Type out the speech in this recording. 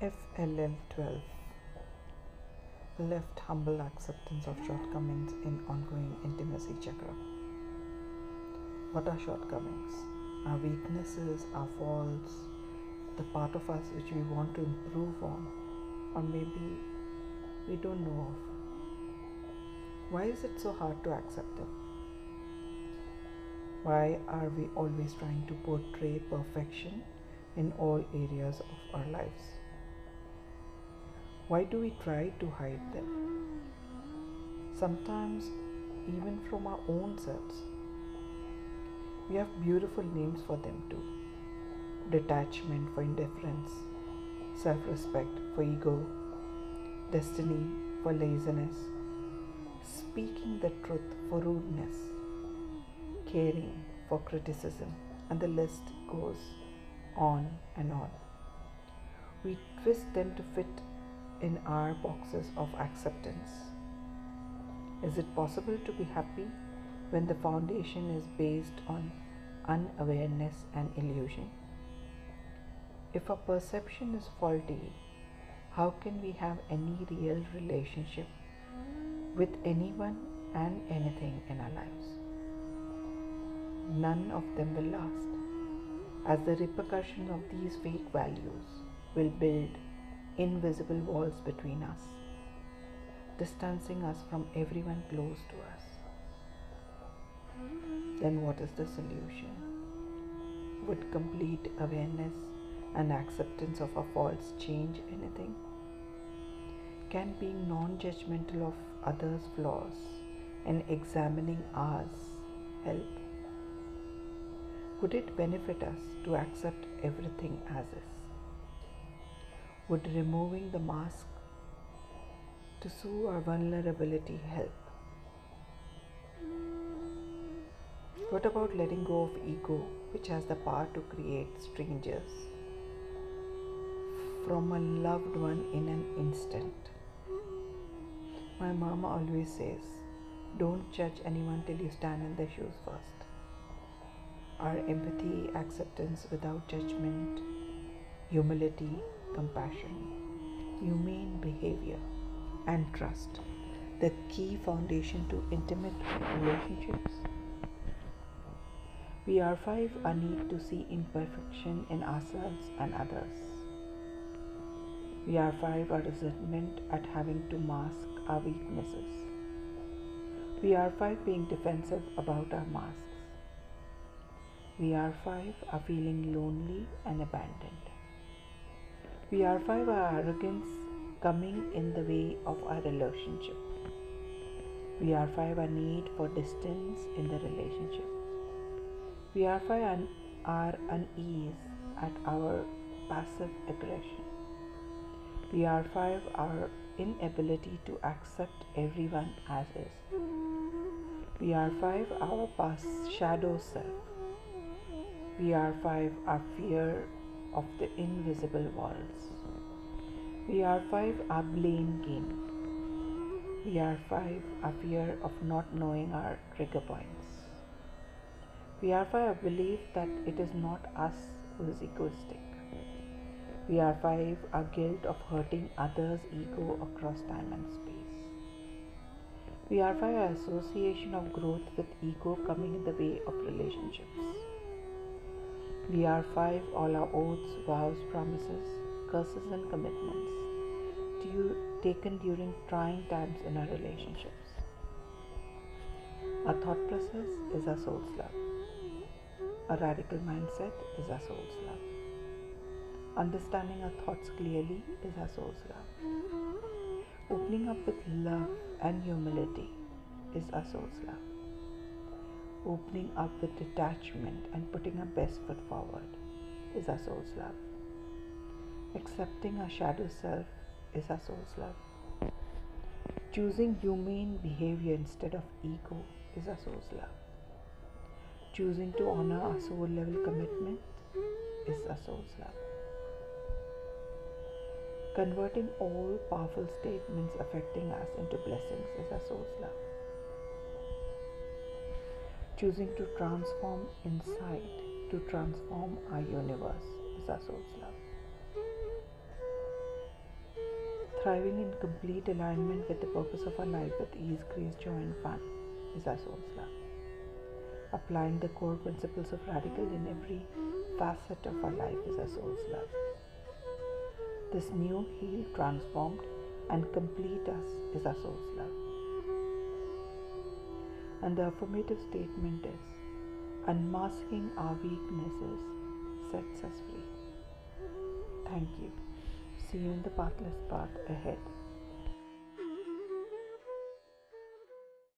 FLL12, left humble acceptance of shortcomings in ongoing intimacy chakra. What are shortcomings? Our weaknesses, our faults, the part of us which we want to improve on, or maybe we don't know of. Why is it so hard to accept them? Why are we always trying to portray perfection in all areas of our lives? Why do we try to hide them? Sometimes even from our own selves. We have beautiful names for them too. Detachment for indifference, self-respect for ego, destiny for laziness, speaking the truth for rudeness, caring for criticism, and the list goes on and on. We twist them to fit in our boxes of acceptance. Is it possible to be happy when the foundation is based on unawareness and illusion? If our perception is faulty, how can we have any real relationship with anyone and anything in our lives? None of them will last, as the repercussions of these fake values will build invisible walls between us, distancing us from everyone close to us. Then what is the solution? Would complete awareness and acceptance of our faults change anything? Can being non-judgmental of others' flaws and examining ours help? Would it benefit us to accept everything as is? Would removing the mask to soothe our vulnerability help? What about letting go of ego, which has the power to create strangers from a loved one in an instant? My mama always says, don't judge anyone till you stand in their shoes first. Our empathy, acceptance without judgment, humility, compassion, humane behavior, and trust, the key foundation to intimate relationships. We archive our need to see imperfection in ourselves and others. We archive our resentment at having to mask our weaknesses. We archive being defensive about our masks. We are feeling lonely and abandoned. We are arrogance coming in the way of our relationship. We our need for distance in the relationship. We our unease at our passive aggression. We our inability to accept everyone as is. We our past shadow self. We our fear of the invisible walls. We our blame game. We our fear of not knowing our trigger points. We our belief that it is not us who is egoistic. We our guilt of hurting others' ego across time and space. We our association of growth with ego coming in the way of relationships. We are all our oaths, vows, promises, curses and commitments taken during trying times in our relationships. Our thought process is our soul's love. Our radical mindset is our soul's love. Understanding our thoughts clearly is our soul's love. Opening up with love and humility is our soul's love. Opening up with detachment and putting our best foot forward is our soul's love. Accepting our shadow self is our soul's love. Choosing humane behavior instead of ego is our soul's love. Choosing to honor our soul level commitment is our soul's love. Converting all powerful statements affecting us into blessings is our soul's love. Choosing to transform inside to transform our universe is our soul's love. Thriving in complete alignment with the purpose of our life with ease, grace, joy, and fun is our soul's love. Applying the core principles of radical in every facet of our life is our soul's love. This new, healed, transformed, and complete us is our soul's love. And the affirmative statement is, unmasking our weaknesses sets us free. Thank you. See you in the pathless path ahead.